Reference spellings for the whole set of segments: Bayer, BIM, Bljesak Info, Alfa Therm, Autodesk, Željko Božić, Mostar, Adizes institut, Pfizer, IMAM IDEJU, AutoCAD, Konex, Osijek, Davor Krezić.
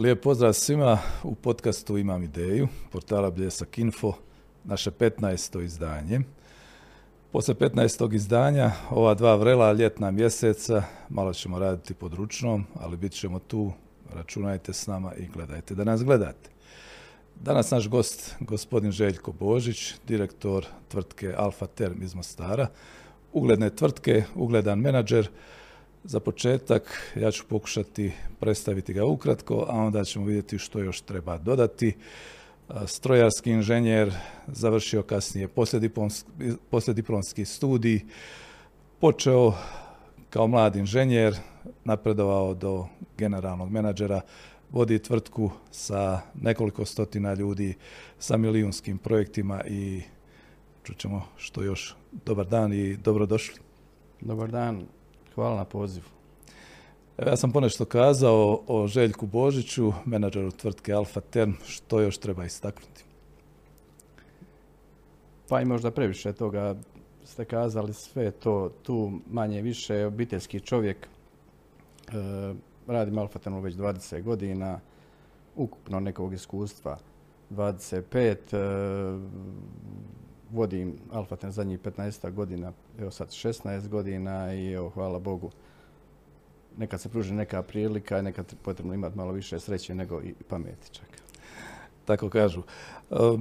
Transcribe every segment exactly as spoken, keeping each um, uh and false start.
Lijep pozdrav svima u podcastu Imam ideju, portala Bljesak Info, naše petnaesto izdanje. Poslije petnaestog izdanja, ova dva vrela ljetna mjeseca, malo ćemo raditi pod ručnom, ali bit ćemo tu, računajte s nama i gledajte da nas gledate. Danas naš gost, gospodin Željko Božić, direktor tvrtke Alfa Therm iz Mostara, ugledne tvrtke, ugledan menadžer. Za početak ja ću pokušati predstaviti ga ukratko, a onda ćemo vidjeti što još treba dodati. Strojarski inženjer, završio kasnije poslijediplomski studij, počeo kao mlad inženjer, napredovao do generalnog menadžera, vodi tvrtku sa nekoliko stotina ljudi, sa milijunskim projektima i čućemo što još. Dobar dan i dobrodošli. Dobar dan. Hvala na pozivu. Ja sam ponešto kazao o Željku Božiću, menadžeru tvrtke Alfa Therm. Što još treba istaknuti? Pa i možda previše toga ste kazali, sve to tu manje više. Obiteljski čovjek, radim Alfa Thermu već dvadeset godina, ukupno nekog iskustva dvadeset pet, vodim Alfa Therm zadnjih petnaest godina, evo sad šesnaest godina i evo, hvala Bogu, nekad se pruži neka prilika i nekad potrebno imati malo više sreće nego i pameti čak. Tako kažu.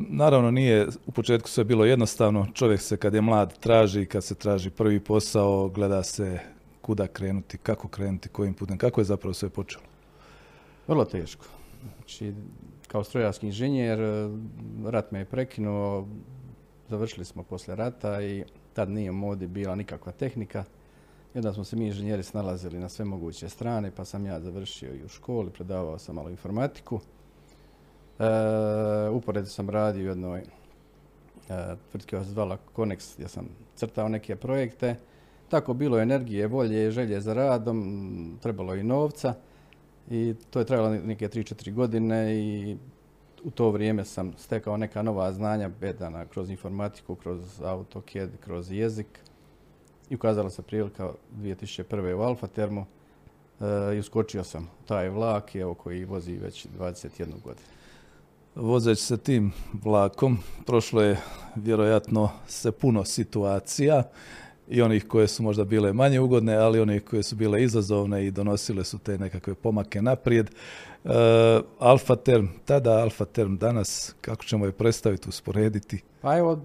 Naravno nije, u početku sve bilo jednostavno, čovjek se kad je mlad traži, kad se traži prvi posao, gleda se kuda krenuti, kako krenuti, kojim putem, kako je zapravo sve počelo? Vrlo teško. Znači, kao strojarski inženjer, rat me je prekinuo, završili smo poslije rata i tad nije u modi bila nikakva tehnika. Onda smo se mi inženjeri snalazili na sve moguće strane, pa sam ja završio i u školi, predavao sam malo informatiku. E, uporedu sam radio u jednoj e, tvrtki koja se zvala Konex, gdje sam crtao neke projekte. Tako bilo je energije, volje, želje za radom, trebalo i novca i to je trajalo neke tri četiri godine i u to vrijeme sam stekao neka nova znanja bedana kroz informatiku, kroz AutoCAD, kroz jezik i ukazala se prilika dvije tisuće prve u Alfa Thermu e, i uskočio sam taj vlak evo, koji vozi već dvadeset jednu godinu. Vozeći se tim vlakom prošlo je vjerojatno se puno situacija i onih koje su možda bile manje ugodne, ali onih koje su bile izazovne i donosile su te nekakve pomake naprijed. E, Alfa Therm tada, Alfa Therm danas, kako ćemo je predstaviti, usporediti? Pa evo,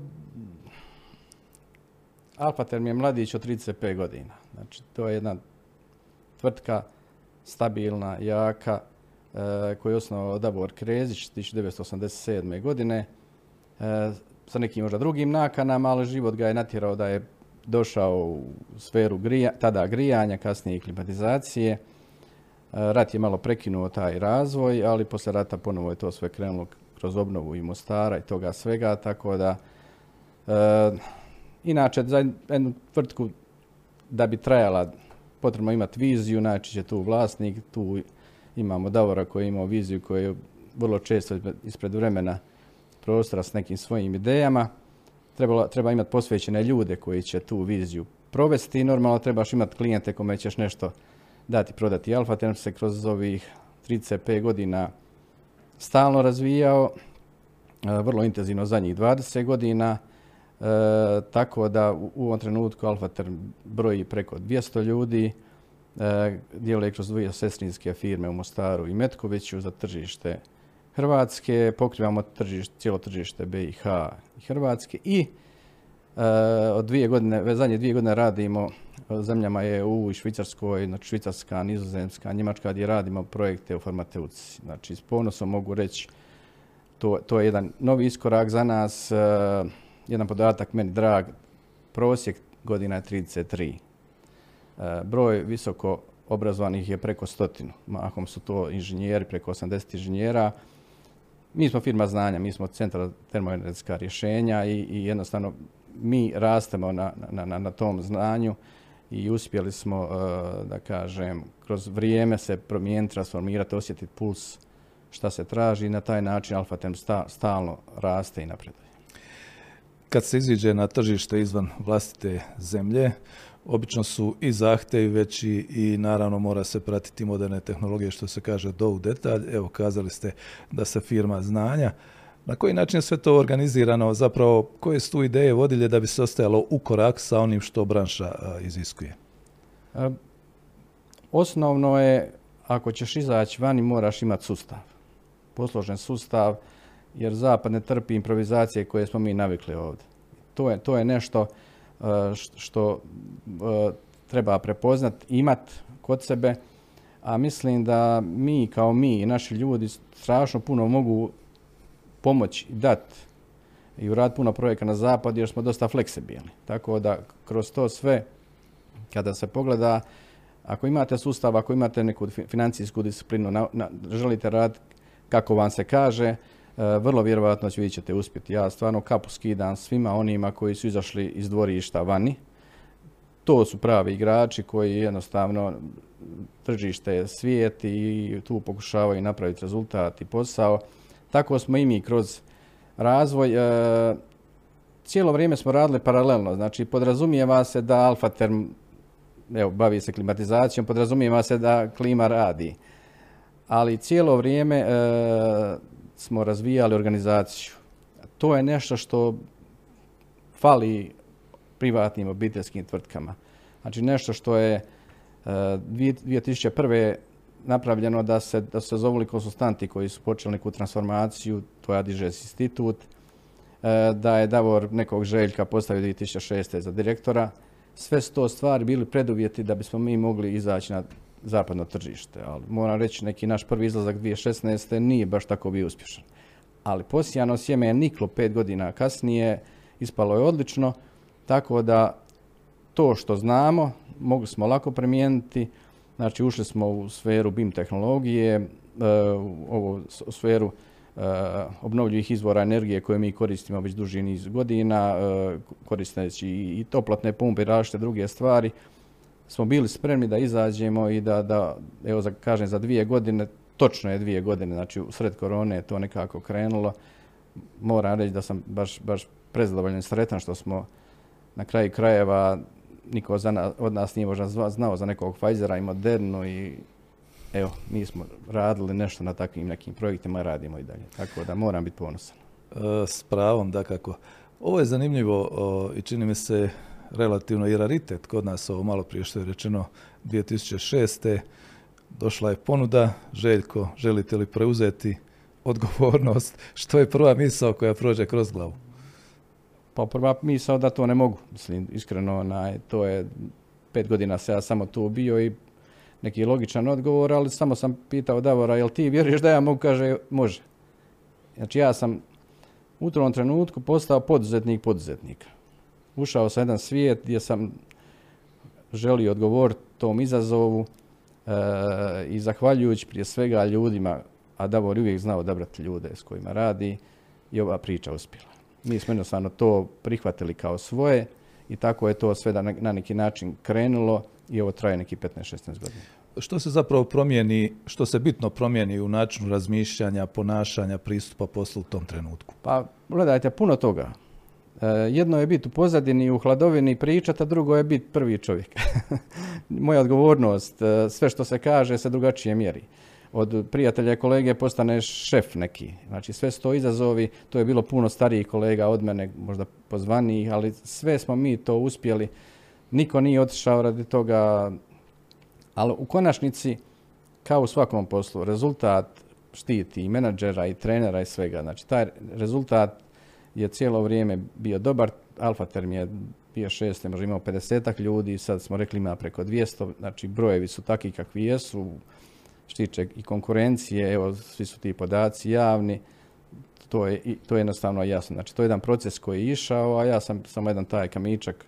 Alfa Therm je mladić od trideset pet godina. Znači, to je jedna tvrtka stabilna, jaka, e, koju je osnovao Davor Krezić tisuću devetsto osamdeset sedme. godine, e, sa nekim možda drugim nakanama, ali život ga je natjerao da je došao u sferu grija, tada grijanja, kasnije klimatizacije. Rat je malo prekinuo taj razvoj, ali poslije rata ponovo je to sve krenulo kroz obnovu i Mostara i toga svega, tako da e, inače za jednu tvrtku da bi trajala potrebno imati viziju, naći će tu vlasnik, tu imamo Davora koji je imao viziju, koji je vrlo često ispred vremena prostora s nekim svojim idejama. Treba, treba imati posvećene ljude koji će tu viziju provesti i normalno trebaš imati klijente kome ćeš nešto dati, prodati. Alfa Therm se kroz ovih trideset pet godina stalno razvijao, vrlo intenzivno zadnjih dvadeset godina, e, tako da u, u ovom trenutku Alfa Therm broji preko dvjesto ljudi, e, djeluje kroz dvije sestrinske firme u Mostaru i Metkoviću za tržište Hrvatske, pokrivamo tržište, cijelo tržište B i H i Hrvatske i e, od dvije godine, zadnje dvije godine radimo u zemljama E U i Švicarskoj, znači Švicarska, Nizozemska, Njemačka, gdje radimo projekte u farmaceutici. Znači, s ponosom mogu reći, to, to je jedan novi iskorak za nas, e, jedan podatak meni drag, prosjek godina je trideset tri. E, broj visoko obrazovanih je preko stotinu, mahom su to inženjeri, preko osamdeset inženjera. Mi smo firma znanja, mi smo centar termoenergetska rješenja i, i jednostavno mi rastemo na, na, na, na tom znanju i uspjeli smo, da kažem, kroz vrijeme se promijeniti, transformirati, osjetiti puls šta se traži i na taj način Alfa Therm sta, stalno raste i napreduje. Kad se iziđe na tržište izvan vlastite zemlje, Obično su i zahtjevi veći i naravno mora se pratiti moderne tehnologije, što se kaže do u detalj. Evo, kazali ste da se firma znanja. Na koji način je sve to organizirano, zapravo koje su tu ideje vodilje da bi se ostajalo u korak sa onim što branša a, iziskuje? Osnovno je, ako ćeš izaći vani, moraš imati sustav, posložen sustav, jer zapad ne trpi improvizacije koje smo mi navikli ovdje. To je, to je nešto što treba prepoznat, imat kod sebe, a mislim da mi kao mi i naši ljudi strašno puno mogu pomoći i dati i uraditi puno projekata na zapad jer smo dosta fleksibilni. Tako da kroz to sve, kada se pogleda, ako imate sustav, ako imate neku financijsku disciplinu, na, na, želite raditi kako vam se kaže, vrlo vjerovatno vi ćete uspjeti. Ja stvarno kapu skidam svima onima koji su izašli iz dvorišta vani. To su pravi igrači koji jednostavno tržište je svijet i tu pokušavaju napraviti rezultat i posao. Tako smo i mi kroz razvoj. E, cijelo vrijeme smo radili paralelno. Znači, podrazumijeva se da Alfa Therm, evo, bavi se klimatizacijom, podrazumijeva se da klima radi. Ali cijelo vrijeme e, smo razvijali organizaciju. To je nešto što fali privatnim obiteljskim tvrtkama. Znači, nešto što je e, dvije tisuće prve napravljeno da se, da se zovuli konsultanti koji su počeli neku transformaciju, to je Adizes institut, da je Davor nekog Željka postavio dvije tisuće šeste za direktora. Sve su to stvari bili preduvjeti da bismo mi mogli izaći na zapadno tržište. Ali moram reći, neki naš prvi izlazak dvije tisuće šesnaeste nije baš tako bio uspješan. Ali posijano sjeme je niklo pet godina kasnije, ispalo je odlično, tako da to što znamo mogli smo lako primijeniti. Znači, ušli smo u sferu B I M tehnologije, u sferu obnovljivih izvora energije koje mi koristimo već duži niz godina, koristeći i toplotne pumpe i različite druge stvari. Smo bili spremni da izađemo i da, da evo, za, kažem, za dvije godine, točno je dvije godine, znači u sred korone je to nekako krenulo. Moram reći da sam baš, baš prezadovoljan i sretan što smo na kraju krajeva, niko za nas, od nas nije možda znao za nekog Pfizera i Modernu i evo, mi smo radili nešto na takvim nekim projektima i radimo i dalje. Tako da moram biti ponosan. S pravom, dakako. Ovo je zanimljivo o, i čini mi se relativno i raritet kod nas. Ovo malo prije što je rečeno, dvije tisuće šeste došla je ponuda. Željko, želite li preuzeti odgovornost? Što je prva misao koja prođe kroz glavu? Pa prva misao da to ne mogu, mislim, iskreno, onaj, to je pet godina se ja samo tu bio i neki logičan odgovor, ali samo sam pitao Davora, jel ti vjeruješ da ja mogu, kaže, može. Znači, ja sam u tom trenutku postao poduzetnik poduzetnika. Ušao sam jedan svijet gdje sam želio odgovoriti tom izazovu e, i zahvaljujući prije svega ljudima, a Davor uvijek znao odabrati ljude s kojima radi, i ova priča uspjela. Mi smo jednostavno to prihvatili kao svoje i tako je to sve da na neki način krenulo i ovo traje neki petnaest šesnaest godina. Što se zapravo promijeni, što se bitno promijeni u načinu razmišljanja, ponašanja, pristupa poslu u tom trenutku? Pa gledajte, puno toga. E, jedno je biti u pozadini, u hladovini pričat, a drugo je biti prvi čovjek. Moja odgovornost, sve što se kaže se drugačije mjeri. Od prijatelja i kolege postaneš šef neki. Znači, sve su to izazovi, to je bilo puno starijih kolega od mene, možda pozvanijih, ali sve smo mi to uspjeli. Niko nije otišao radi toga, ali u konačnici, kao u svakom poslu, rezultat štiti i menadžera i trenera i svega. Znači, taj rezultat je cijelo vrijeme bio dobar. Alfa Therm je bio šest, možda imao pedesetak ljudi, sad smo rekli ima preko dvjesto, znači brojevi su takvi kakvi jesu. Štiče i konkurencije, evo, svi su ti podaci javni, to je, to je jednostavno jasno. Znači, to je jedan proces koji je išao, a ja sam samo jedan taj kamičak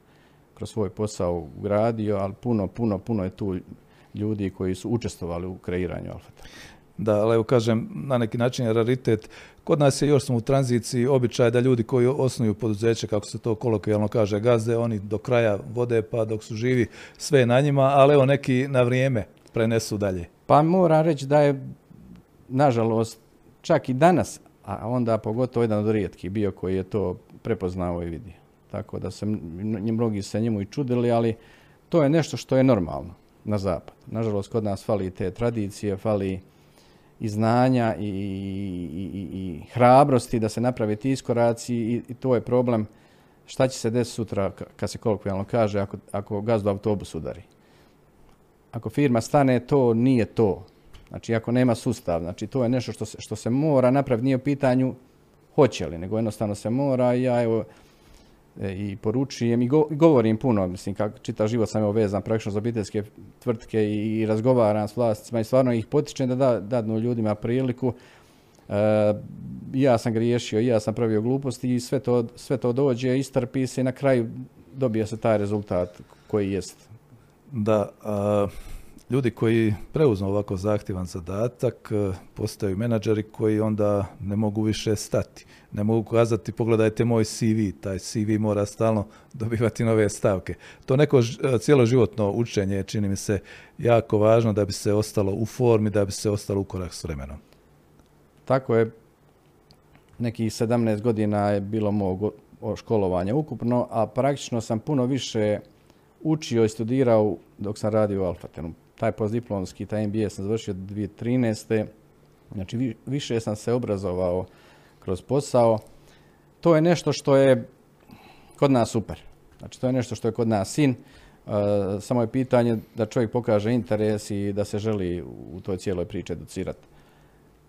kroz svoj posao ugradio, ali puno, puno, puno je tu ljudi koji su učestvovali u kreiranju Alfa Therm. Da, ali evo, kažem, na neki način je raritet. Kod nas je, još smo u tranziciji, običaj da ljudi koji osnuju poduzeće, kako se to kolokvijalno kaže, gazde, oni do kraja vode, pa dok su živi, sve je na njima, ali evo, neki na vrijeme prenesu dalje. Pa moram reći da je, nažalost, čak i danas, a onda pogotovo jedan od rijetkih bio koji je to prepoznao i vidio. Tako da se mnogi se njemu i čudili, ali To je nešto što je normalno na zapadu. Nažalost, kod nas fali te tradicije, fali i znanja i, i, i, i hrabrosti da se naprave ti iskoraci i, i to je problem. Šta će se desiti sutra, kad se kolokvijalno kaže, ako, ako gazdu autobus udari? Ako firma stane, to nije to. Znači, ako nema sustav, znači to je nešto što se, što se mora napraviti. Nije u pitanju hoće li, nego jednostavno se mora. Ja evo e, i poručujem i, go, i govorim puno. Mislim, kako čitav život sam evo vezan praktično za obiteljske tvrtke i, i razgovaram s vlasnicima i stvarno ih potičem da, da dadnu ljudima priliku. E, ja sam griješio, ja sam pravio gluposti i sve to, sve to dođe, istrpi se i na kraju dobije se taj rezultat koji jest. Da, a, ljudi koji preuzmu ovako zahtjevan zadatak postaju menadžeri koji onda ne mogu više stati. Ne mogu kazati pogledajte moj C V, taj C V mora stalno dobivati nove stavke. To neko cijeloživotno učenje čini mi se jako važno da bi se ostalo u formi, da bi se ostalo u korak s vremenom. Tako je, nekih sedamnaest godina je bilo mog školovanja ukupno, a praktično sam puno više učio i studirao dok sam radio u Alfa Thermu. Taj postdiplomski, taj M B A sam završio dvije tisuće trinaeste. Znači više sam se obrazovao kroz posao. To je nešto što je kod nas super. Znači to je nešto što je kod nas in. E, samo je pitanje da čovjek pokaže interes i da se želi u toj cijeloj priči educirati.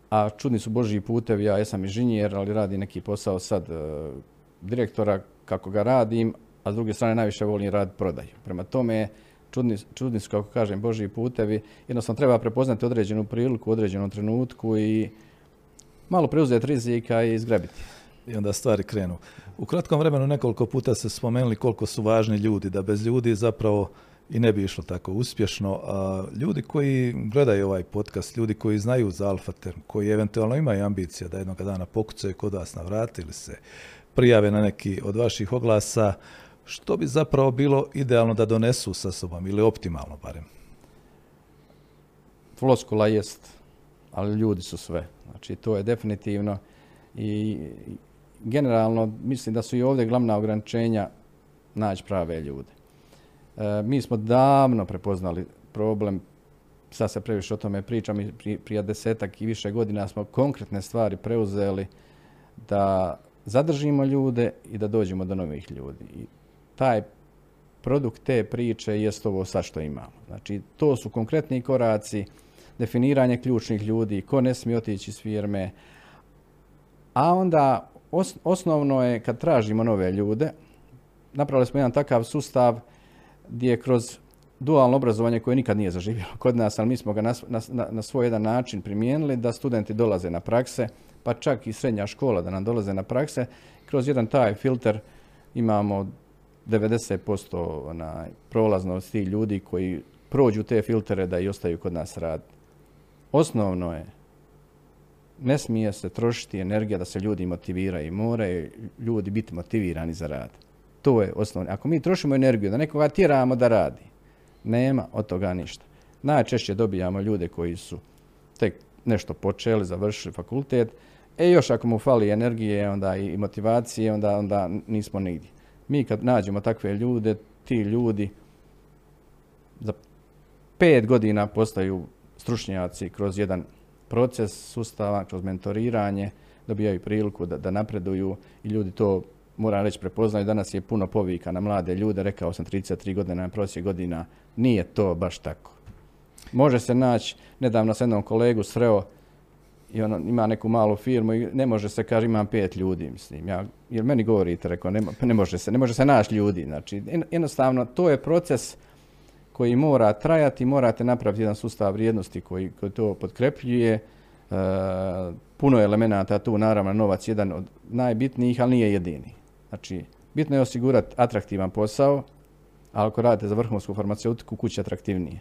A čudni su Božji putevi, ja jesam inženjer, ali radim neki posao sad e, direktora kako ga radim, a s druge strane najviše volim raditi prodaju. Prema tome, čudni, čudni su, kako kažem, Božji putevi, jednostavno treba prepoznati određenu priliku, određenom trenutku i malo preuzeti rizika i izgrabiti. I onda stvari krenu. U kratkom vremenu nekoliko puta ste spomenuli koliko su važni ljudi, da bez ljudi zapravo i ne bi išlo tako uspješno. A ljudi koji gledaju ovaj podcast, ljudi koji znaju za Alfa Therm, koji eventualno imaju ambicija da jednoga dana pokucaju kod vas na vrat ili se prijave na neki od vaših oglasa, što bi zapravo bilo idealno da donesu sa sobom ili optimalno barem? Floskula jest, ali ljudi su sve. Znači to je definitivno i generalno mislim da su i ovdje glavna ograničenja naći prave ljude. E, mi smo davno prepoznali problem, sad se previše o tome pričam, i prije desetak i više godina smo konkretne stvari preuzeli da zadržimo ljude i da dođemo do novih ljudi. I taj produkt te priče jest ovo sad što imamo. Znači, to su konkretni koraci, definiranje ključnih ljudi, ko ne smije otići iz firme. A onda os- osnovno je kad tražimo nove ljude, napravili smo jedan takav sustav gdje kroz dualno obrazovanje koje nikad nije zaživjelo kod nas, ali mi smo ga na, na, na svoj jedan način primijenili da studenti dolaze na prakse, pa čak i srednja škola da nam dolaze na prakse. Kroz jedan taj filter imamo devedeset posto na prolaznost tih ljudi koji prođu te filtere da i ostaju kod nas raditi. Osnovno je, ne smije se trošiti energija da se ljudi motiviraju i moraju ljudi biti motivirani za rad. To je osnovno. Ako mi trošimo energiju da nekoga tjeramo da radi, nema od toga ništa. Najčešće dobijamo ljude koji su tek nešto počeli, završili fakultet. E još ako mu fali energije onda i motivacije, onda, onda nismo nigdje. Mi kad nađemo takve ljude, ti ljudi za pet godina postaju stručnjaci kroz jedan proces sustava, kroz mentoriranje, dobijaju priliku da, da napreduju i ljudi to, moram reći, prepoznaju. Danas je puno povika na mlade ljude, rekao sam trideset tri godine na prosjek godina, nije to baš tako. Može se naći, nedavno sam jednom kolegu sreo i on ima neku malu firmu i ne može se, kaže imam pet ljudi, mislim, ja, jer meni govorite, rekao, ne, ne može se, ne može se naći ljudi, znači jednostavno to je proces koji mora trajati, morate napraviti jedan sustav vrijednosti koji, koji to potkrepljuje. E, puno elemenata tu, naravno novac jedan od najbitnijih, ali nije jedini. Znači, bitno je osigurati atraktivan posao, ali ako radite za vrhunsku farmaceutiku, kuća atraktivnije.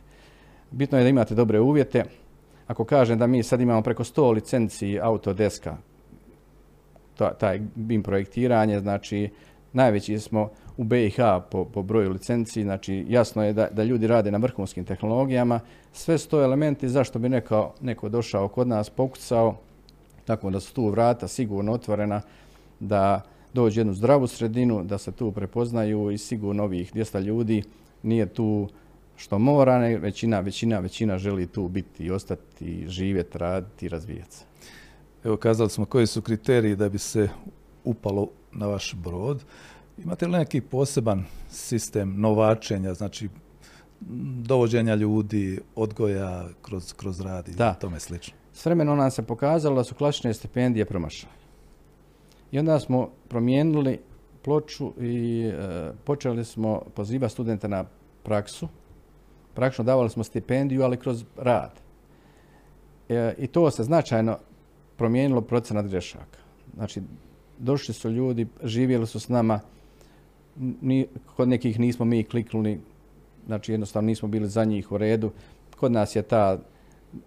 Bitno je da imate dobre uvjete. Ako kažem da mi sad imamo preko sto licenci Autodeska, ta, taj BIM projektiranje, znači najveći smo u B i H po, po broju licenci, znači jasno je da, da ljudi rade na vrhunskim tehnologijama. Sve sto elementi zašto bi neko, neko došao kod nas, pokucao, tako da su tu vrata sigurno otvorena, da dođe jednu zdravu sredinu, da se tu prepoznaju i sigurno ovih dvjesto ljudi nije tu što mora, ne, većina, većina, većina želi tu biti i ostati, živjeti, raditi i razvijati se. Evo, kazali smo koji su kriteriji da bi se upalo na vaš brod. Imate li neki poseban sistem novačenja, znači dovođenja ljudi, odgoja kroz, kroz rad i tome slično? S vremenom nam se pokazalo da su klasične stipendije promašale. I onda smo promijenili ploču i e, počeli smo pozivati studente na praksu. Praktično davali smo stipendiju, ali kroz rad. E, I to se značajno promijenilo procenat grešaka. Znači, došli su ljudi, živjeli su s nama, ni, kod nekih nismo mi kliknuli, znači jednostavno nismo bili za njih u redu. Kod nas je ta e,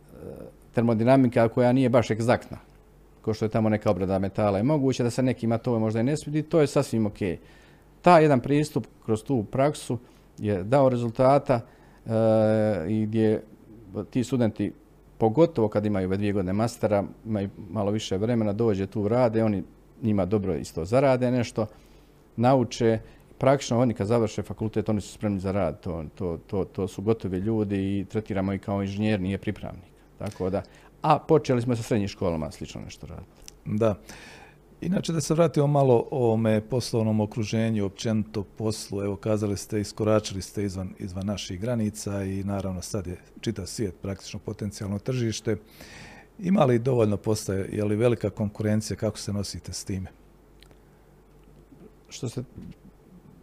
termodinamika koja nije baš egzaktna, kao što je tamo neka obrada metala i moguće da se nekima to možda i ne svidi, to je sasvim ok. Ta jedan pristup kroz tu praksu je dao rezultata e, i gdje ti studenti, pogotovo kad imaju dvije godine mastera, imaju malo više vremena, dođe tu rade, oni njima dobro isto zarade nešto, nauče, praktično oni kad završe fakultet, oni su spremni za rad, to, to, to, to su gotovi ljudi i tretiramo ih kao inženjer, nije pripravnik. Tako da, a počeli smo sa srednjim školama slično nešto raditi. Da. Inače, da se vratimo malo o me poslovnom okruženju, općenito poslu. Evo, kazali ste, iskoračili ste izvan, izvan naših granica i naravno sad je čitav svijet praktično potencijalno tržište. Ima li dovoljno posla, je li velika konkurencija, kako se nosite s time? Što se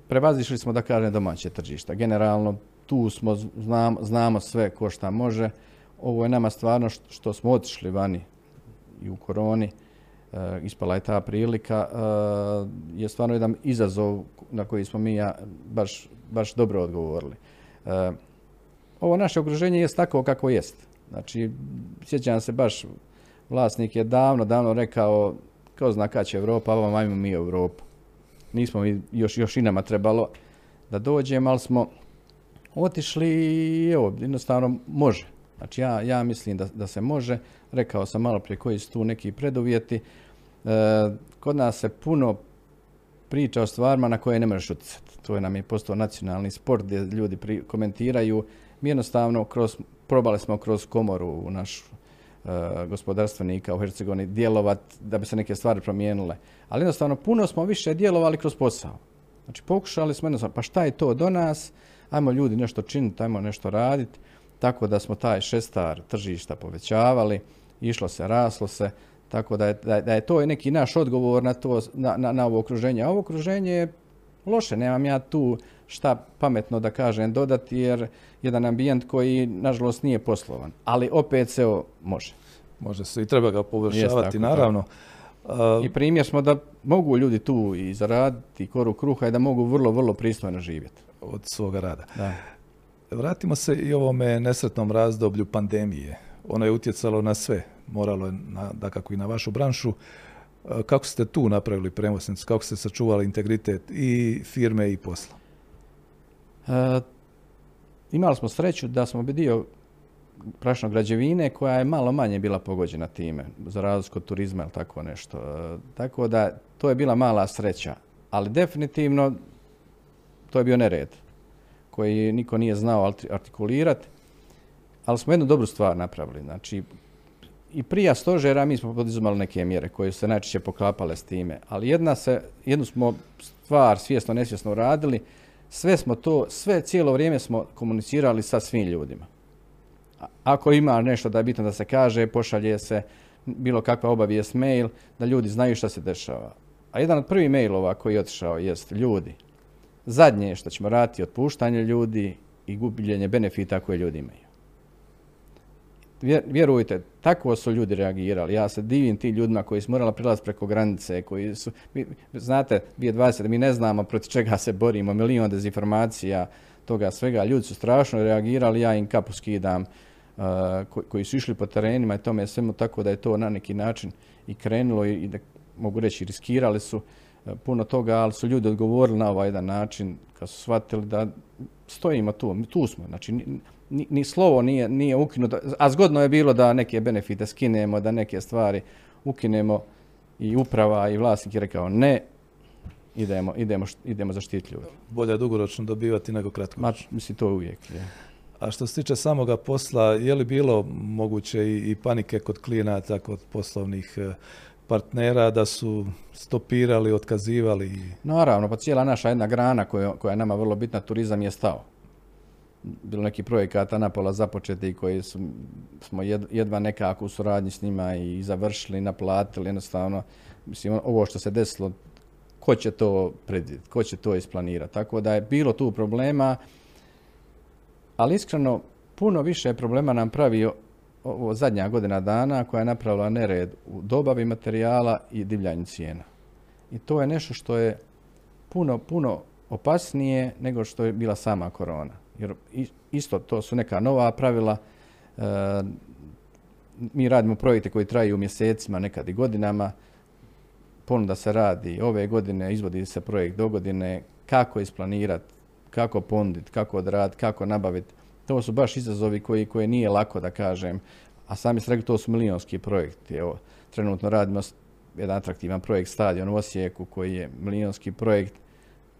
prevazišli smo, da kažem, domaće tržišta. Generalno tu smo, znam, znamo sve ko šta može. Ovo je nama stvarno što smo otišli vani i u koroni, e, ispala je ta prilika, e, je stvarno jedan izazov na koji smo mi ja baš, baš dobro odgovorili. E, ovo naše okruženje jest tako kako jest. Znači, sjećam se baš, vlasnik je davno, davno rekao, kao znakaće Evropa, a vam ajmo mi Evropu. Nismo mi, još, još i nama trebalo da dođem, ali smo otišli i evo, jednostavno može. Znači, ja, ja mislim da, da se može. Rekao sam malo prije koji su tu neki preduvjeti. E, kod nas se puno priča o stvarima na koje ne možeš utjecati. To je nam je postao nacionalni sport gdje ljudi pri, komentiraju. Mi jednostavno kroz, probali smo kroz komoru našu e, gospodarstvenika u Hercegovini djelovati da bi se neke stvari promijenile. Ali jednostavno puno smo više djelovali kroz posao. Znači, pokušali smo jednostavno, pa šta je to do nas? Ajmo ljudi nešto činiti, ajmo nešto raditi. Tako da smo taj šestar tržišta povećavali, išlo se, raslo se, tako da je, da je to neki naš odgovor na, to, na, na, na ovo okruženje. A ovo okruženje je loše, nemam ja tu šta pametno da kažem dodati, jer jedan ambijent koji, nažalost, nije poslovan. Ali opet se o, može. Može se i treba ga poboljšavati, naravno. Tako. I primjer smo da mogu ljudi tu i zaraditi i koru kruha i da mogu vrlo, vrlo pristojno živjeti. Od svoga rada. Da. Vratimo se i ovome nesretnom razdoblju pandemije. Ono je utjecalo na sve, moralo je na, dakako i na vašu branšu. Kako ste tu napravili premosnicu, kako ste sačuvali integritet i firme i posla? E, imali smo sreću da smo bili dio prašno građevine koja je malo manje bila pogođena time, za razliku od turizma ili tako nešto. E, tako da to je bila mala sreća, ali definitivno to je bio nered koji niko nije znao artikulirati, ali smo jednu dobru stvar napravili. Znači, i prije stožera mi smo poduzimali neke mjere koje su se najčešće poklapale s time, ali jedna se, jednu smo stvar svjesno, nesvjesno radili, sve smo to, sve cijelo vrijeme smo komunicirali sa svim ljudima. Ako ima nešto da je bitno da se kaže, pošalje se bilo kakva obavijest, mail, da ljudi znaju šta se dešava. A jedan od prvih mailova koji je otišao jest ljudi. Zadnje što ćemo raditi je otpuštanje ljudi i gubljenje benefita koje ljudi imaju. Vjerujte, tako su ljudi reagirali. Ja se divim tim ljudima koji su morali prilaziti preko granice, koji su, mi, znate, dvije tisuće dvadeset, mi ne znamo protiv čega se borimo, milion dezinformacija, toga svega. Ljudi su strašno reagirali, ja im kapu skidam, uh, ko, koji su išli po terenima i tome svemu, tako da je to na neki način i krenulo i, i da, mogu reći, riskirali su puno toga, ali su ljudi odgovorili na ovaj jedan način kad su shvatili da stojimo tu, tu smo. Znači, ni, ni slovo nije, nije ukinuto, a zgodno je bilo da neke benefite skinemo, da neke stvari ukinemo i uprava i vlasnik je rekao ne, idemo, idemo, idemo zaštiti ljudi. Bolje dugoročno dobivati nego kratkoročno. Mislim, to uvijek je. A što se tiče samoga posla, je li bilo moguće i, i panike kod klijenata, kod poslovnih partnera da su stopirali, otkazivali? Naravno, pa cijela naša jedna grana koja, koja je nama vrlo bitna, turizam, je stao. Bilo neki projekata napola započeti koji su, smo jedva nekako u suradnji s njima i završili, naplatili, jednostavno. Mislim, ovo što se desilo, ko će to predvidjeti, ko će to isplanirati. Tako da je bilo tu problema, ali iskreno puno više problema nam pravi ovo zadnja godina dana koja je napravila nered u dobavi materijala i divljanju cijena. I to je nešto što je puno, puno opasnije nego što je bila sama korona. Jer isto to su neka nova pravila. E, mi radimo projekte koji traju mjesecima, nekad i godinama. Ponuda se radi ove godine, izvodi se projekt do godine, kako isplanirati, kako ponuditi, kako odraditi, kako nabaviti. To su baš izazovi koji, koje nije lako da kažem. A sami ste rekli, to su milionski projekti. Evo, trenutno radimo jedan atraktivan projekt, stadion u Osijeku, koji je milionski projekt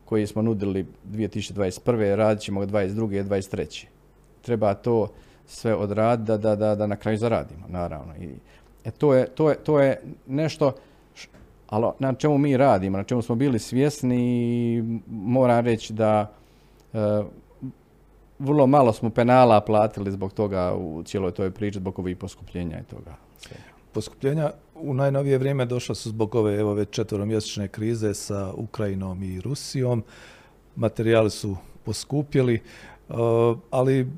koji smo nudili dvije tisuće dvadeset prve. Radit ćemo ga dvadeset druge i dvadeset treće. Treba to sve odraditi da, da, da, da na kraju zaradimo, naravno. I, e, to je, to je, to je nešto... Ali na čemu mi radimo, na čemu smo bili svjesni, i moram reći da e, vrlo malo smo penala platili zbog toga u cijeloj toj priči, zbog ovih poskupljenja i toga. Poskupljenja u najnovije vrijeme došla su zbog ove evo već četveromjesečne krize sa Ukrajinom i Rusijom. Materijali su poskupjeli, ali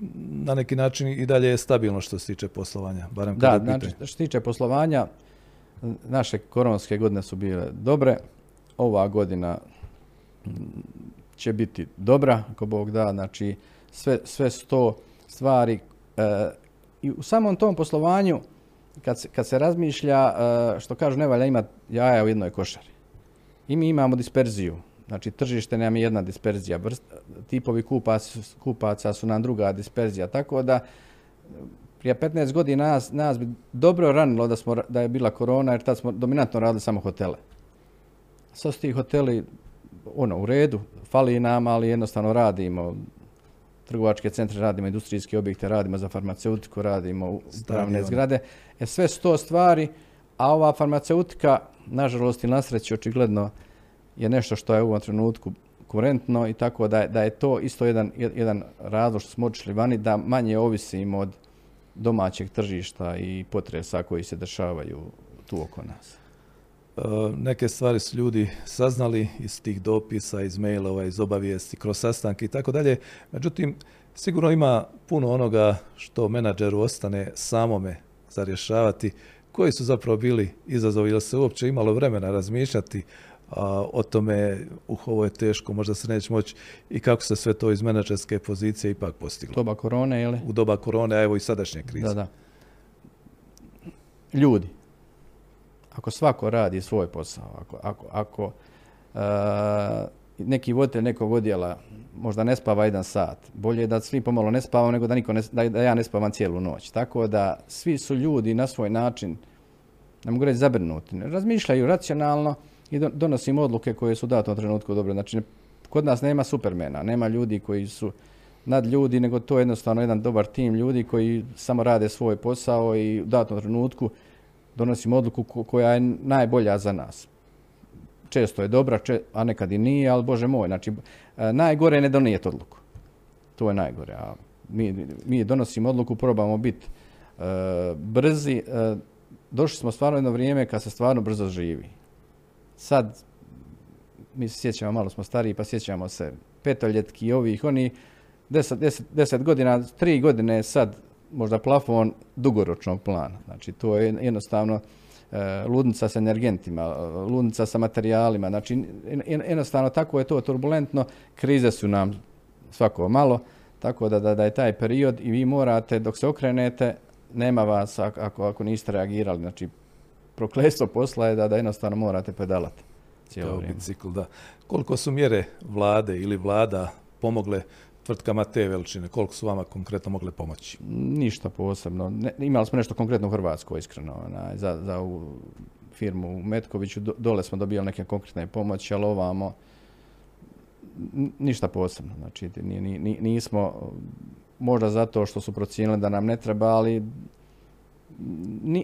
na neki način i dalje je stabilno što se tiče poslovanja. Barem da, znači, što se tiče poslovanja, naše koronske godine su bile dobre, ova godina će biti dobra, ako Bog da, znači sve, sve sto stvari. E, i u samom tom poslovanju, kad se, kad se razmišlja, e, što kažu, ne valja imati jaja u jednoj košari. I mi imamo disperziju, znači tržište nam je jedna disperzija, vrst, tipovi kupac, kupaca su nam druga disperzija, tako da... Prije petnaest godina nas, nas bi dobro ranilo da, smo, da je bila korona, jer tad smo dominantno radili samo hotele. Sad su ti hoteli ono, u redu, fali nam, ali jednostavno radimo. Trgovačke centre radimo, industrijske objekte radimo, za farmaceutiku radimo, upravne zgrade. E, sve sto stvari, a ova farmaceutika, nažalost i nasreći, očigledno je nešto što je u ovom trenutku kurentno i tako da je, da je to isto jedan, jedan razlog što smo odšli vani, da manje ovisimo od domaćeg tržišta i potresa koji se dešavaju tu oko nas. E, neke stvari su ljudi saznali iz tih dopisa, iz mailova, iz obavijesti, kroz sastanke i tako dalje. Međutim, sigurno ima puno onoga što menadžeru ostane samome za rješavati. Koji su zapravo bili izazovi, ili se uopće imalo vremena razmišljati a, o tome, uh, ovo je teško, možda se neće moći, i kako se sve to iz menadžerske pozicije ipak postiglo? U doba korone, ili? U doba korone, a evo i sadašnje krize. Da, da. Ljudi, ako svako radi svoj posao, ako, ako, ako uh, neki voditelj nekog odjela možda ne spava jedan sat, bolje je da svi pomalo ne spavamo nego da, niko ne, da, da ja ne spavam cijelu noć. Tako da svi su ljudi na svoj način, ne mogu reći zabrinuti, razmišljaju racionalno i donosimo odluke koje su u datom trenutku dobre. Znači, kod nas nema supermena, nema ljudi koji su nad ljudi, nego to je jednostavno jedan dobar tim ljudi koji samo rade svoj posao i u datom trenutku donosimo odluku koja je najbolja za nas. Često je dobra, a nekad i nije, ali Bože moj, znači najgore je ne donijeti odluku. To je najgore. A mi, mi donosimo odluku, probamo biti uh, brzi. Uh, došli smo stvarno jedno vrijeme kad se stvarno brzo živi. Sad, mi se sjećamo, malo smo stariji, pa sjećamo se petoljetki i ovih, oni deset, deset, deset godina, tri godine je sad možda plafon dugoročnog plana. Znači, to je jednostavno ludnica sa energentima, ludnica sa materijalima, znači jednostavno tako je to turbulentno, krize su nam svako malo, tako da, da, da je taj period i vi morate, dok se okrenete, nema vas ako, ako niste reagirali, znači prokletstvo posla je da, da jednostavno morate pedalati cijelo vrijeme. Bicikl, da. Koliko su mjere vlade ili vlada pomogle tvrtkama te veličine, koliko su vama konkretno mogle pomoći? Ništa posebno. Ne, imali smo nešto konkretno u Hrvatskoj, iskreno, na, za, za u firmu u Metkoviću, dole smo dobili neke konkretne pomoći, ali ovamo ništa posebno. Znači, nismo, možda zato što su procijenili da nam ne treba, ali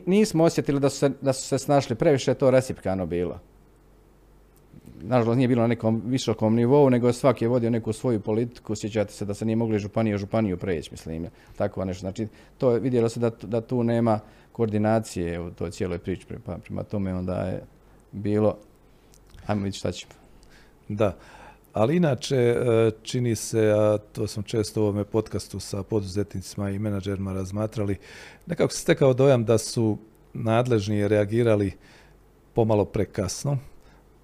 nismo osjetili da su se, da su se snašli, previše je to rasipkano bilo. Nažalost nije bilo na nekom visokom nivou, nego svaki je vodio neku svoju politiku, sjećate se da se nije mogli županiju županiju preći, mislim, tako nešto. Znači, to je, vidjelo se da, da tu nema koordinacije u toj cijeloj priči, pa prema tome onda je bilo, ajmo vidjeti šta ćemo. Da, ali inače čini se, a to sam često u ovome podcastu sa poduzetnicima i menadžerima razmatrali, nekako se stekao dojam da su nadležni reagirali pomalo prekasno.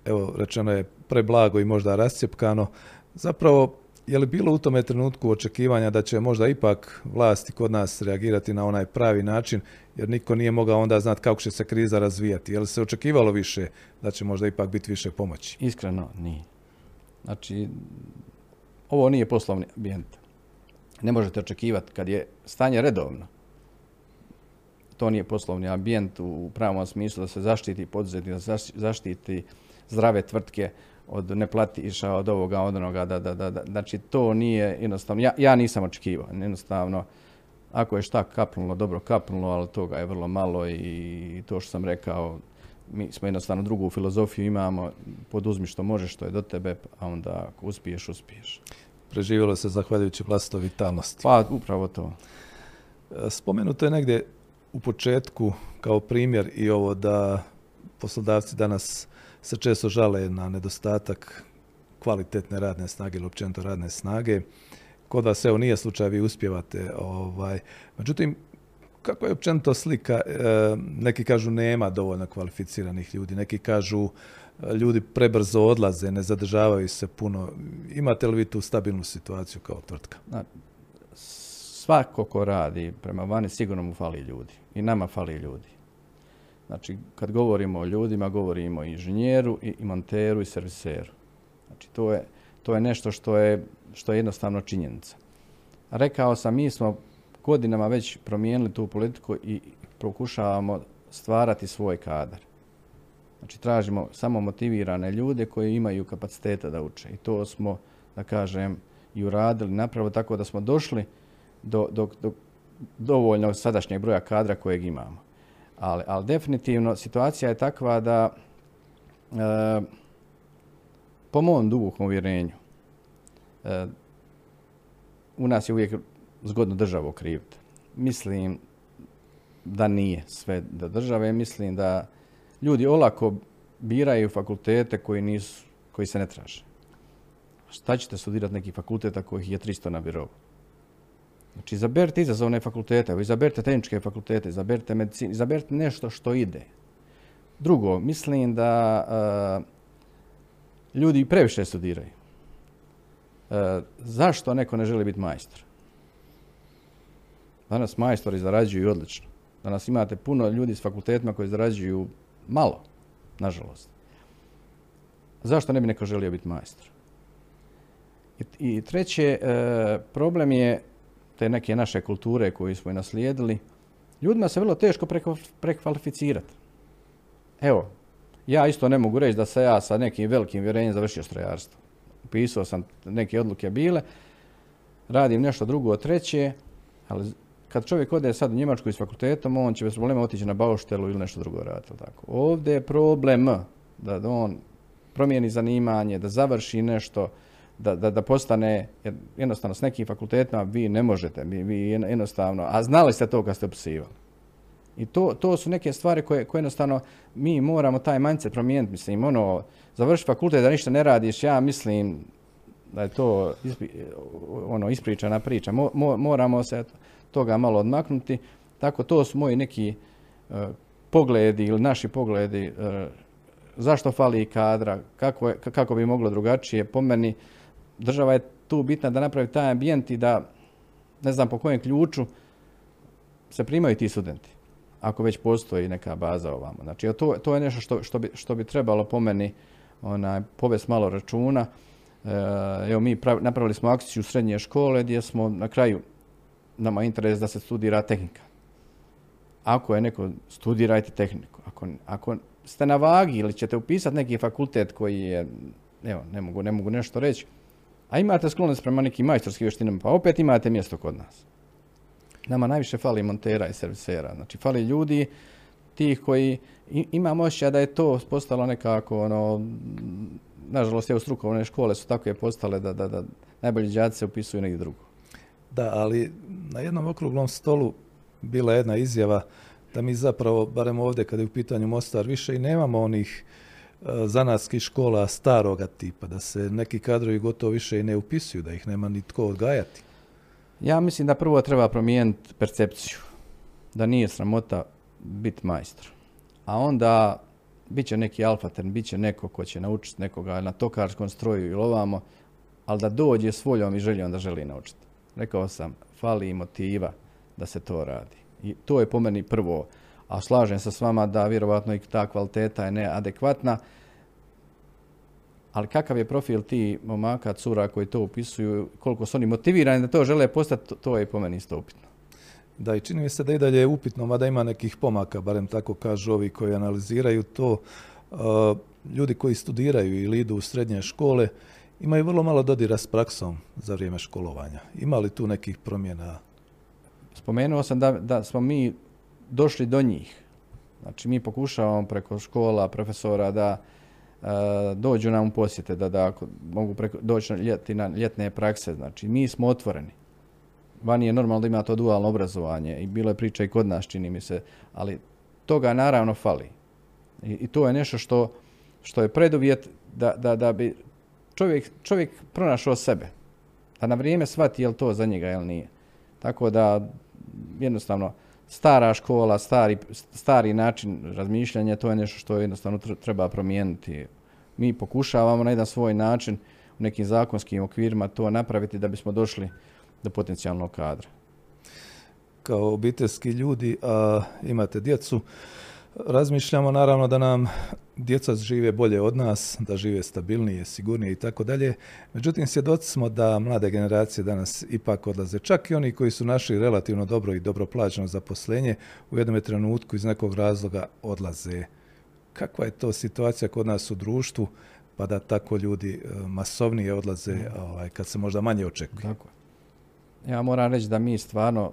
Evo, rečeno je preblago i možda rascjepkano. Zapravo, je li bilo u tome trenutku očekivanja da će možda ipak vlasti kod nas reagirati na onaj pravi način, jer niko nije mogao onda znati kako će se kriza razvijati? Je li se očekivalo više da će možda ipak biti više pomoći? Iskreno, nije. Znači, ovo nije poslovni ambijent. Ne možete očekivati kad je stanje redovno. To nije poslovni ambijent u pravom smislu da se zaštiti poduzetnik, da se zaštiti zdrave tvrtke od neplatiša, od ovoga, od onoga, da, da, da, da. Znači, to nije jednostavno, ja, ja nisam očekivao, jednostavno, ako je šta kapnulo, dobro kapnulo, ali toga je vrlo malo i to što sam rekao, mi smo jednostavno drugu filozofiju imamo, poduzmi što možeš, što je do tebe, a onda ako uspiješ, uspiješ. Preživjelo se zahvaljujući vlastitoj vitalnosti. Pa, upravo to. Spomenuto je negdje u početku kao primjer i ovo da poslodavci danas se često žale na nedostatak kvalitetne radne snage ili općenito radne snage. Kod vas evo nije slučaj, vi uspijevate. Ovaj. Međutim, kako je općenito slika, e, neki kažu nema dovoljno kvalificiranih ljudi, neki kažu ljudi prebrzo odlaze, ne zadržavaju se puno. Imate li vi tu stabilnu situaciju kao tvrtka? Svako ko radi prema vani sigurno mu fali ljudi i nama fali ljudi. Znači, kad govorimo o ljudima, govorimo o inženjeru, i monteru i serviseru. Znači, to je, to je nešto što je, što je jednostavno činjenica. Rekao sam, mi smo godinama već promijenili tu politiku i pokušavamo stvarati svoj kadar. Znači, tražimo samo motivirane ljude koji imaju kapaciteta da uče. I to smo, da kažem, i uradili napravo tako da smo došli do, do, do dovoljno sadašnjeg broja kadra kojeg imamo. Ali, ali definitivno situacija je takva da, e, po mom dubokom uvjerenju, e, u nas je uvijek zgodno državu kriviti. Mislim da nije sve do države, mislim da ljudi olako biraju fakultete koji, nisu, koji se ne traže. Šta ćete studirati neki fakulteta kojih je tristo na birou? Znači, izaberite izazovne fakultete, izaberite tehničke fakultete, izaberite medicinu, izaberite nešto što ide. Drugo, mislim da uh, ljudi previše studiraju. Uh, zašto neko ne želi biti majstor? Danas majstori zarađuju odlično. Danas imate puno ljudi s fakultetima koji zarađuju malo, nažalost. Zašto ne bi neko želio biti majstor? I, i treće, uh, problem je te neke naše kulture koje smo i naslijedili, ljudima se vrlo teško prekvalificirati. Evo, ja isto ne mogu reći da sam ja sa nekim velikim vjerenjem završio strojarstvo. Upisao sam neke odluke bile, radim nešto drugo, treće, ali kad čovjek ode sad u Njemačku i s fakultetom, on će bez problema otići na bauštelu ili nešto drugo raditi. Tako. Ovdje je problem da on promijeni zanimanje, da završi nešto, Da, da, da postane, jednostavno s nekim fakultetima vi ne možete, vi, vi jednostavno, a znali ste to kad ste upisivali. I to, to su neke stvari koje, koje jednostavno mi moramo taj mindset promijeniti, mislim, ono, završi fakultet da ništa ne radiš, ja mislim da je to ispri, ono, ispričana priča, mo, mo, moramo se toga malo odmaknuti, tako to su moji neki uh, pogledi ili naši pogledi, uh, zašto fali kadra, kako, je, kako bi moglo drugačije, po meni. Država je tu bitna da napravi taj ambijent i da, ne znam po kojem ključu, se primaju ti studenti, ako već postoji neka baza ovamo. Znači, to, to je nešto što, što, bi, što bi trebalo po meni onaj, povest malo računa. Evo, mi pravi, napravili smo akciju srednje škole gdje smo na kraju, nama je interes da se studira tehnika. Ako je neko, studirajte tehniku. Ako, ako ste na vagi ili ćete upisati neki fakultet koji je, evo, ne mogu, ne mogu nešto reći, a imate sklonost prema nekim majstorskim vještinama, pa opet imate mjesto kod nas. Nama najviše fali montera i servisera, znači fali ljudi tih koji imamo osjećaj da je to postalo nekako, ono, nažalost, evo, strukovne škole su takve postale da, da, da najbolji đaci se upisuju negdje drugo. Da, ali na jednom okruglom stolu bila jedna izjava da mi zapravo, barem ovdje kada je u pitanju Mostar, više i nemamo onih zanatskih škola staroga tipa, da se neki kadrovi gotovo više i ne upisuju, da ih nema ni tko odgajati. Ja mislim da prvo treba promijeniti percepciju, da nije sramota biti majstor. A onda bit će neki Alfa Therm, bit će neko ko će naučiti nekoga na tokarskom stroju ili ovamo, ali da dođe s voljom i željom da želi naučiti. Rekao sam, fali motiva da se to radi. I to je po meni prvo. A slažem se s vama da vjerovatno i ta kvaliteta je neadekvatna. Ali kakav je profil ti momaka, cura koji to upisuju, koliko su oni motivirani da to žele postati, to je po meni isto upitno. Da, i čini mi se da i dalje je upitno, mada ima nekih pomaka, barem tako kažu ovi koji analiziraju to. Ljudi koji studiraju ili idu u srednje škole imaju vrlo malo dodira s praksom za vrijeme školovanja. Ima li tu nekih promjena? Spomenuo sam da, da smo mi došli do njih. Znači mi pokušavamo preko škola, profesora da e, dođu nam u posjete, da, da mogu preko, doći na, ljeti, na ljetne prakse. Znači mi smo otvoreni. Vani je normalno da ima to dualno obrazovanje i bilo je priča i kod nas, čini mi se, ali toga naravno fali. I, i to je nešto što, što je preduvjet da, da, da bi čovjek, čovjek pronašao sebe, da na vrijeme shvati je li to za njega ili nije. Tako da jednostavno stara škola, stari, stari način razmišljanja, to je nešto što jednostavno treba promijeniti. Mi pokušavamo na jedan svoj način u nekim zakonskim okvirima to napraviti da bismo došli do potencijalnog kadra. Kao obiteljski ljudi, a imate djecu, razmišljamo naravno da nam djeca žive bolje od nas, da žive stabilnije, sigurnije i tako dalje. Međutim, svjedoci smo da mlade generacije danas ipak odlaze. Čak i oni koji su našli relativno dobro i dobro plaćeno zaposlenje, u jednom trenutku iz nekog razloga odlaze. Kakva je to situacija kod nas u društvu, pa da tako ljudi masovnije odlaze ovaj, kad se možda manje očekuje? Tako. Ja moram reći da mi stvarno,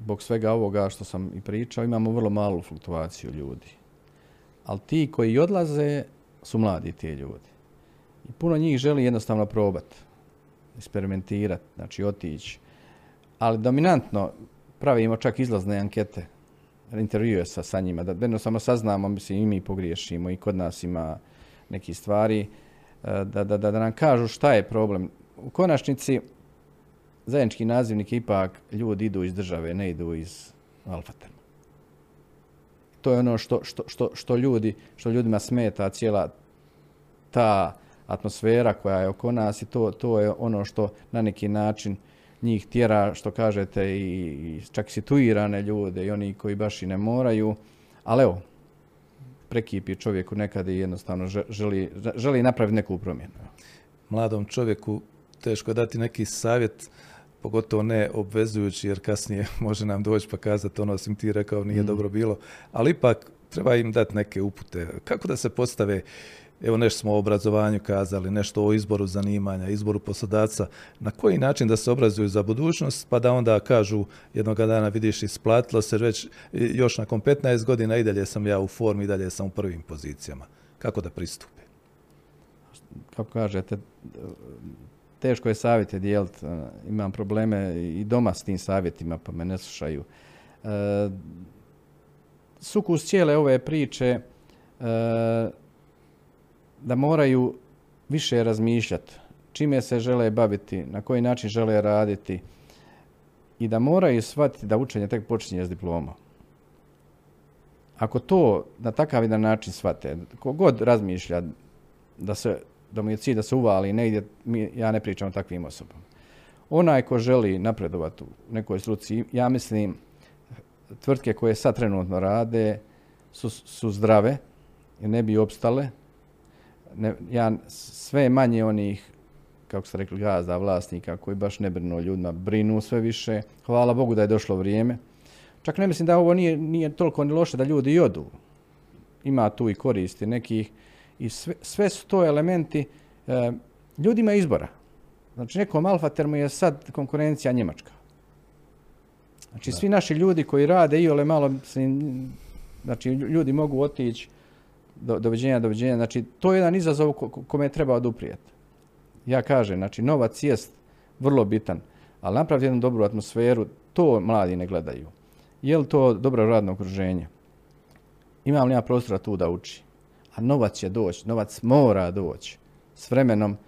zbog svega ovoga što sam i pričao, imamo vrlo malu fluktuaciju ljudi. Ali ti koji odlaze su mladi ti ljudi. I puno njih želi jednostavno probati, eksperimentirati, znači otići. Ali dominantno pravimo čak izlazne ankete, intervjue sa, sa njima, da jednostavno saznamo, mislim, i mi pogriješimo i kod nas ima neki stvari, da, da, da, da nam kažu šta je problem. U konačnici, zajednički nazivnik ipak ljudi idu iz države, ne idu iz Alfa Therma. To je ono što, što, što, što, ljudi, što ljudima smeta, cijela ta atmosfera koja je oko nas i to, to je ono što na neki način njih tjera, što kažete, i čak situirane ljude i oni koji baš i ne moraju. Ali evo, prekipi čovjeku nekad i jednostavno želi, želi napraviti neku promjenu. Mladom čovjeku teško je dati neki savjet, pogotovo ne obvezujući, jer kasnije može nam doći pa kazati ono sam ti rekao nije mm. dobro bilo, ali ipak treba im dati neke upute. Kako da se postave, evo nešto smo o obrazovanju kazali, nešto o izboru zanimanja, izboru poslodavca, na koji način da se obrazuju za budućnost pa da onda kažu jednoga dana vidiš isplatilo se već još nakon petnaest godina i dalje sam ja u formi i dalje sam u prvim pozicijama. Kako da pristupe? Kako kažete, teško je savjete dijeliti, imam probleme i doma s tim savjetima pa me ne slušaju. E, sukus cijele ove priče e, da moraju više razmišljati čime se žele baviti, na koji način žele raditi i da moraju shvatiti da učenje tek počinje s diplomom. Ako to na takav jedan način shvate, kogod razmišlja da se da mu je cilj da se uvali negdje, mi, ja ne pričam o takvim osobama. Onaj ko želi napredovati u nekoj struci, ja mislim, tvrtke koje sad trenutno rade su, su zdrave i ne bi opstale. Ne, ja, sve manje onih, kako ste rekli, gazda, vlasnika koji baš ne brinu o ljudima, brinu sve više. Hvala Bogu da je došlo vrijeme. Čak ne mislim da ovo nije, nije toliko ni loše da ljudi i odu. ima tu i koristi nekih i sve, sve su to elementi, e, ljudima izbora. Znači nekom Alfa Thermu je sad konkurencija Njemačka. Znači da. Svi naši ljudi koji rade iole malo, znači ljudi mogu otići do, doviđenja, doviđenja. Znači to je jedan izazov kome treba oduprijeti. Ja kažem, znači novac jest vrlo bitan, ali napraviti jednu dobru atmosferu, to mladi ne gledaju. Je li to dobro radno okruženje? Imam li ja prostora tu da uči? A novac će doći, novac mora doći. S vremenom, e,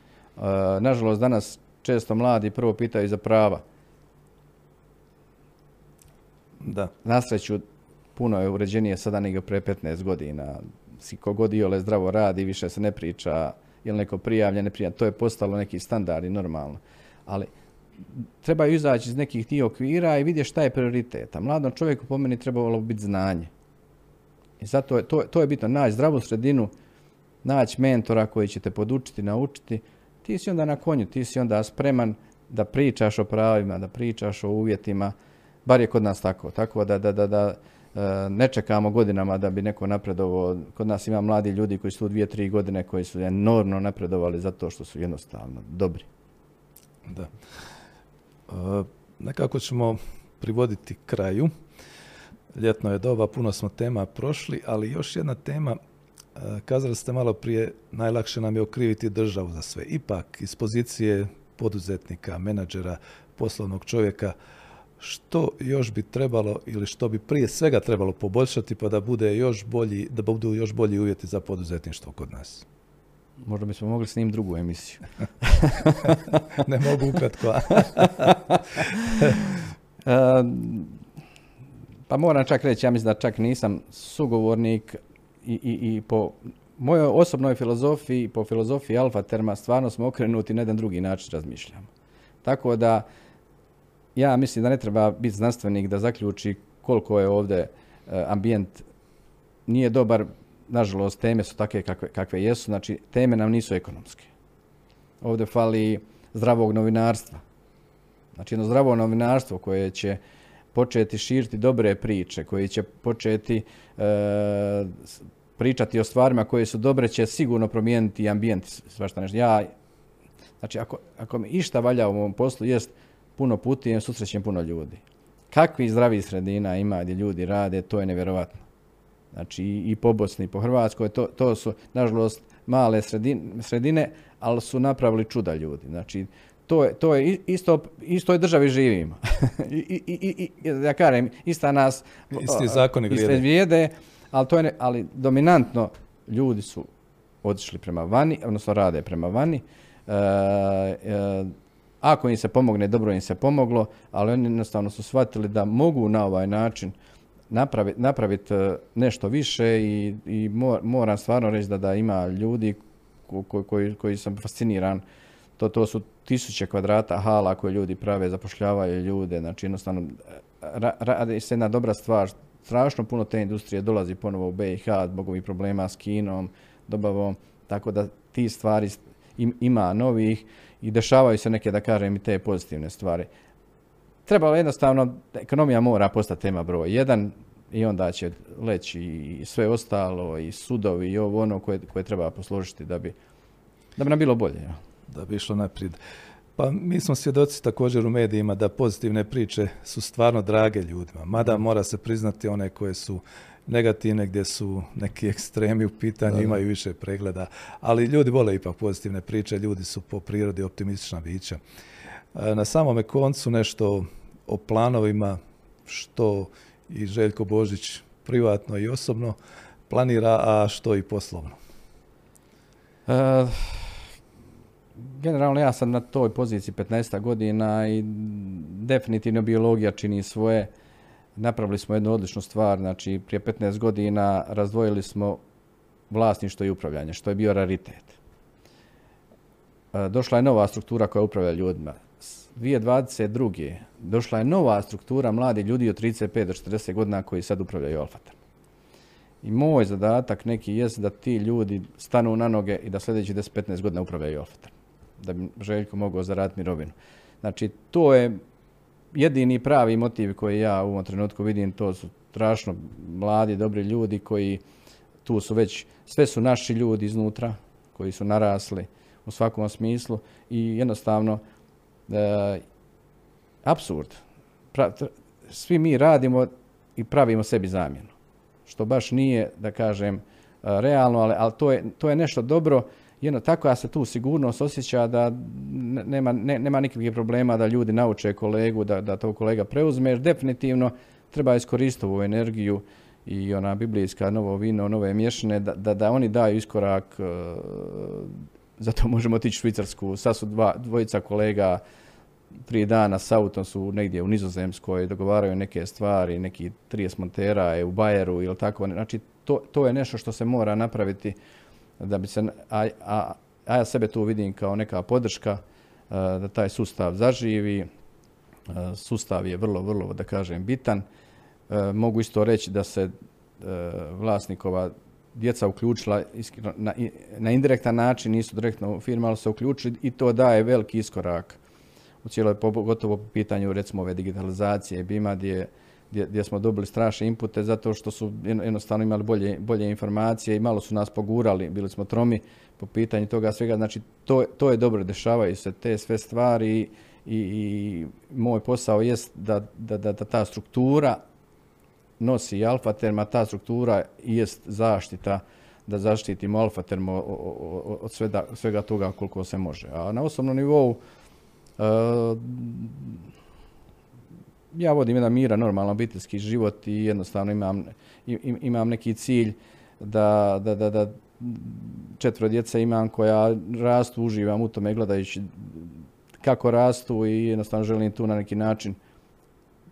nažalost danas često mladi prvo pitaju za prava. Da. Na sreću, puno je uređenije sada nego pre petnaest godina. Ko god iole zdravo radi, više se ne priča, je li neko prijavljen, ne prijavljen. To je postalo neki standard i normalno. Ali trebaju izaći iz nekih tih okvira i vidjeti šta je prioriteta. Mladom čovjeku po meni trebalo biti znanje. I zato je, to, to je bitno, naći zdravu sredinu, naći mentora koji će te podučiti, naučiti. Ti si onda na konju, ti si onda spreman da pričaš o pravima, da pričaš o uvjetima. Bar je kod nas tako, tako da, da, da, da ne čekamo godinama da bi neko napredovao. Kod nas ima mladi ljudi koji su u dvije, tri godine koji su enormno napredovali zato što su jednostavno dobri. Da. E, nekako ćemo privoditi kraju. Ljetno je doba, puno smo tema prošli, ali još jedna tema, e, kazali ste malo prije, najlakše nam je okriviti državu za sve. Ipak, iz pozicije poduzetnika, menadžera, poslovnog čovjeka, što još bi trebalo ili što bi prije svega trebalo poboljšati pa da bude još bolji, da budu još bolji uvjeti za poduzetništvo kod nas? Možda bismo mogli s njim drugu emisiju. Ne mogu ukratko. Pa moram čak reći, ja mislim da čak nisam sugovornik i, i, i po mojoj osobnoj filozofiji, po filozofiji Alfa Therma, stvarno smo okrenuti na jedan drugi način razmišljamo. Tako da ja mislim da ne treba biti znanstvenik da zaključi koliko je ovdje e, ambijent nije dobar. Nažalost, teme su takve kakve, kakve jesu. Znači, teme nam nisu ekonomske. Ovdje fali zdravog novinarstva. Znači, jedno zdravo novinarstvo koje će početi širiti dobre priče, koje će početi e, pričati o stvarima koje su dobre, će sigurno promijeniti ambijent. Svašta nešto. Ja, znači, ako, ako mi išta valja u mom poslu, jest puno puta susrećem puno ljudi. Kakvi zdravih sredina ima gdje ljudi rade, to je nevjerovatno. Znači i po Bosni i po Hrvatskoj, to, to su nažalost male sredine, sredine, ali su napravili čuda ljudi. Znači to je, to je isto, istoj državi živimo. I, i, i, ja kažem, ista nas isti zakoni vrijede, ali, to je ne, ali dominantno ljudi su otišli prema vani, odnosno rade prema vani. E, e, Ako im se pomogne, dobro im se pomoglo, ali oni jednostavno su shvatili da mogu na ovaj način napraviti napravit nešto više i, i moram stvarno reći da, da ima ljudi ko, ko, koji, koji sam fasciniran. To, to su tisuće kvadrata hala koje ljudi prave, zapošljavaju ljude. Znači jednostavno ra, radi se jedna dobra stvar. Strašno puno te industrije dolazi ponovo u B i H zbog ovih problema s Kinom, dobavom, tako da ti stvari ima novih i dešavaju se neke, da kažem, i te pozitivne stvari. Trebalo jednostavno, ekonomija mora postati tema broj jedan i onda će leći i sve ostalo i sudovi i ovo ono koje, koje treba posložiti da bi, da bi nam bilo bolje. Ja. Da bi išlo naprijed. Pa mi smo svjedoci također u medijima da pozitivne priče su stvarno drage ljudima, mada mora se priznati one koje su negativne, gdje su neki ekstremi u pitanju, da, da. Imaju više pregleda, ali ljudi vole ipak pozitivne priče, ljudi su po prirodi optimistična bića. Na samome koncu nešto o planovima što i Željko Božić privatno i osobno planira, a što i poslovno. Uh, generalno ja sam na toj poziciji petnaest godina i definitivno biologija čini svoje. Napravili smo jednu odličnu stvar, znači prije petnaest godina razdvojili smo vlasništvo i upravljanje, što je bio raritet. Došla je nova struktura koja upravlja ljudima. dvije tisuće dvadeset druge došla je nova struktura mladih ljudi od trideset pet do četrdeset godina koji sad upravljaju Alfa Thermom. I moj zadatak neki jest da ti ljudi stanu na noge i da sljedeći deset do petnaest godina upravljaju Alfa Thermom. Da bi Željko mogao zaraditi mirovinu. Znači to je jedini pravi motiv koji ja u ovom trenutku vidim, to su strašno mladi, dobri ljudi koji tu su već, sve su naši ljudi iznutra koji su narasli u svakom smislu i jednostavno e, apsurd. Pra, tra, svi mi radimo i pravimo sebi zamjenu. Što baš nije, da kažem, realno, ali, ali to je, to je nešto dobro. Jedno, tako ja se tu sigurnost osjeća da nema, ne, nema nikakvih problema da ljudi nauče kolegu, da, da to kolega preuzme, jer definitivno treba iskoristiti ovu energiju i ona biblijska novo vino, nove mješine, da, da, da oni daju iskorak, e, zato možemo otići u Švicarsku. Sad su dva, dvojica kolega, tri dana s autom su negdje u Nizozemskoj, dogovaraju neke stvari, neki trideset montera je u Bayeru ili tako. Znači, to, to je nešto što se mora napraviti da bi se, a, a, a ja sebe tu vidim kao neka podrška da taj sustav zaživi. Sustav je vrlo, vrlo, da kažem, bitan. Mogu isto reći da se vlasnikova djeca uključila na, na indirektan način, nisu direktno u firma, ali se uključili i to daje veliki iskorak u cijeloj, pogotovo po pitanju recimo ove digitalizacije BIM-a gdje, gdje, gdje smo dobili strašne inpute zato što su jednostavno imali bolje, bolje informacije i malo su nas pogurali, bili smo tromi po pitanju toga svega. Znači to, to je dobro, dešavaju se te sve stvari i, i, i moj posao jest da, da, da, da ta struktura nosi Alfa Therm, ta struktura jest zaštita, da zaštitimo Alfa Therm od svega, svega toga koliko se može. A na osobnom nivou Uh, ja vodim jedan miran, normalan obiteljski život i jednostavno imam, im, imam neki cilj da, da, da, da četvro djece imam koja rastu, uživam u tome gledajući kako rastu i jednostavno želim tu na neki način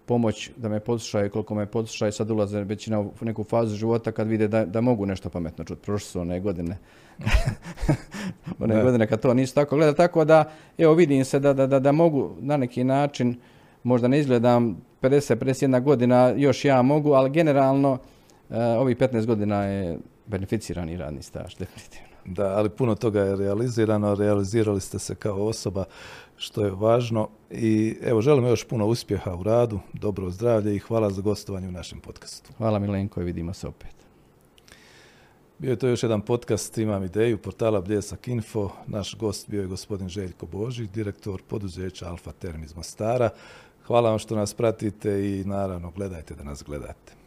pomoć da me poslušaju koliko me poslušaju. Sad ulaze većina u neku fazu života kad vide da, da mogu nešto pametno čuti. Prošle su one godine. one ne. godine kad to nisu tako gleda. Tako da, evo, vidim se da, da, da, da mogu na neki način, možda ne izgledam pedeset pedeset jedna godina, još ja mogu, ali generalno e, ovih petnaest godina je beneficirani radni staž, definitivno. Da, ali puno toga je realizirano, realizirali ste se kao osoba, što je važno. I evo, želim još puno uspjeha u radu, dobro zdravlje i hvala za gostovanje u našem podcastu. Hvala Milenko i vidimo se opet. Bio je to još jedan podcast Imam ideju portala Bljesak Info. Naš gost bio je gospodin Željko Božić, direktor poduzeća Alfa Therm iz Mostara. Hvala vam što nas pratite i naravno gledajte da nas gledate.